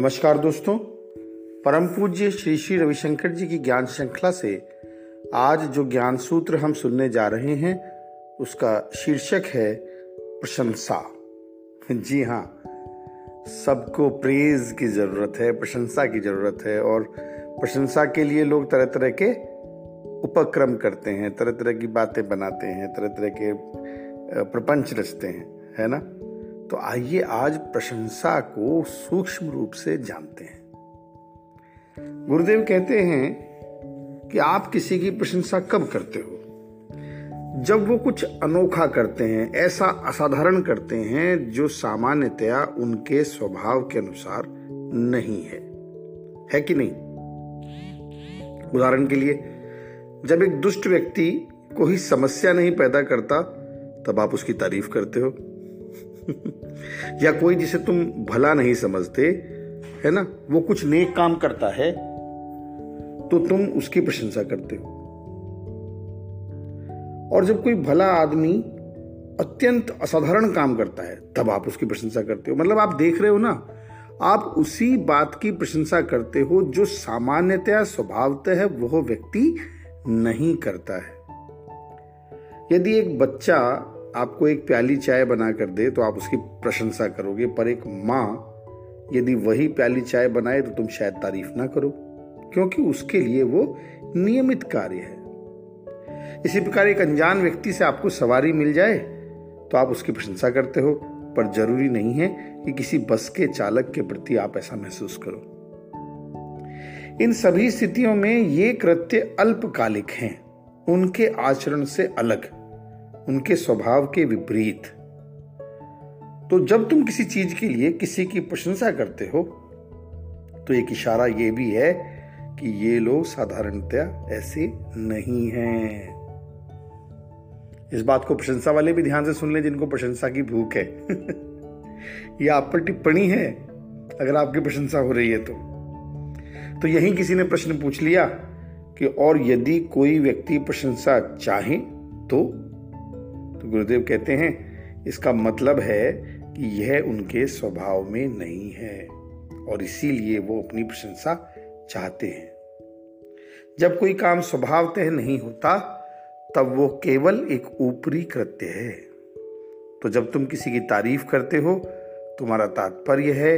नमस्कार दोस्तों, परम पूज्य श्री श्री रविशंकर जी की ज्ञान श्रृंखला से आज जो ज्ञान सूत्र हम सुनने जा रहे हैं उसका शीर्षक है प्रशंसा। जी हाँ, सबको प्रेज की जरूरत है, प्रशंसा की जरूरत है। और प्रशंसा के लिए लोग तरह तरह के उपक्रम करते हैं, तरह तरह की बातें बनाते हैं, तरह तरह के प्रपंच रचते हैं, है ना। तो आइए आज प्रशंसा को सूक्ष्म रूप से जानते हैं। गुरुदेव कहते हैं कि आप किसी की प्रशंसा कब करते हो? जब वो कुछ अनोखा करते हैं, ऐसा असाधारण करते हैं जो सामान्यतया उनके स्वभाव के अनुसार नहीं है, है कि नहीं। उदाहरण के लिए, जब एक दुष्ट व्यक्ति कोई समस्या नहीं पैदा करता तब आप उसकी तारीफ करते हो या कोई जिसे तुम भला नहीं समझते, है ना, वो कुछ नेक काम करता है तो तुम उसकी प्रशंसा करते हो। और जब कोई भला आदमी अत्यंत असाधारण काम करता है तब आप उसकी प्रशंसा करते हो। मतलब आप देख रहे हो ना, आप उसी बात की प्रशंसा करते हो जो सामान्यतया स्वभावतः वह व्यक्ति नहीं करता है। यदि एक बच्चा आपको एक प्याली चाय बना कर दे तो आप उसकी प्रशंसा करोगे, पर एक माँ यदि वही प्याली चाय बनाए तो तुम शायद तारीफ ना करो, क्योंकि उसके लिए वो नियमित कार्य है। इसी प्रकार एक अनजान व्यक्ति से आपको सवारी मिल जाए तो आप उसकी प्रशंसा करते हो, पर जरूरी नहीं है कि किसी बस के चालक के प्रति आप ऐसा महसूस करो। इन सभी स्थितियों में ये कृत्य अल्पकालिक हैं, उनके आचरण से अलग, उनके स्वभाव के विपरीत। तो जब तुम किसी चीज के लिए किसी की प्रशंसा करते हो तो एक इशारा यह भी है कि ये लोग साधारणतया ऐसे नहीं हैं। इस बात को प्रशंसा वाले भी ध्यान से सुन लें जिनको प्रशंसा की भूख है या आप पर टिप्पणी है अगर आपकी प्रशंसा हो रही है तो यही किसी ने प्रश्न पूछ लिया कि और यदि कोई व्यक्ति प्रशंसा चाहे तो गुरुदेव कहते हैं इसका मतलब है कि यह उनके स्वभाव में नहीं है और इसीलिए वो अपनी प्रशंसा चाहते हैं। जब कोई काम स्वभावतः नहीं होता तब वो केवल एक ऊपरी कृत्य है। तो जब तुम किसी की तारीफ करते हो, तुम्हारा तात्पर्य है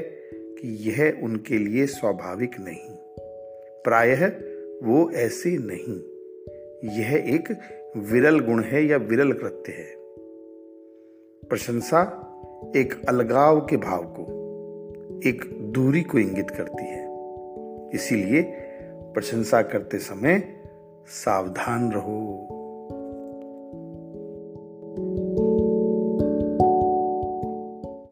कि यह उनके लिए स्वाभाविक नहीं, प्रायः वो ऐसे नहीं, यह एक विरल गुण है या विरल कृत्य है। प्रशंसा एक अलगाव के भाव को, एक दूरी को इंगित करती है। इसीलिए प्रशंसा करते समय सावधान रहो।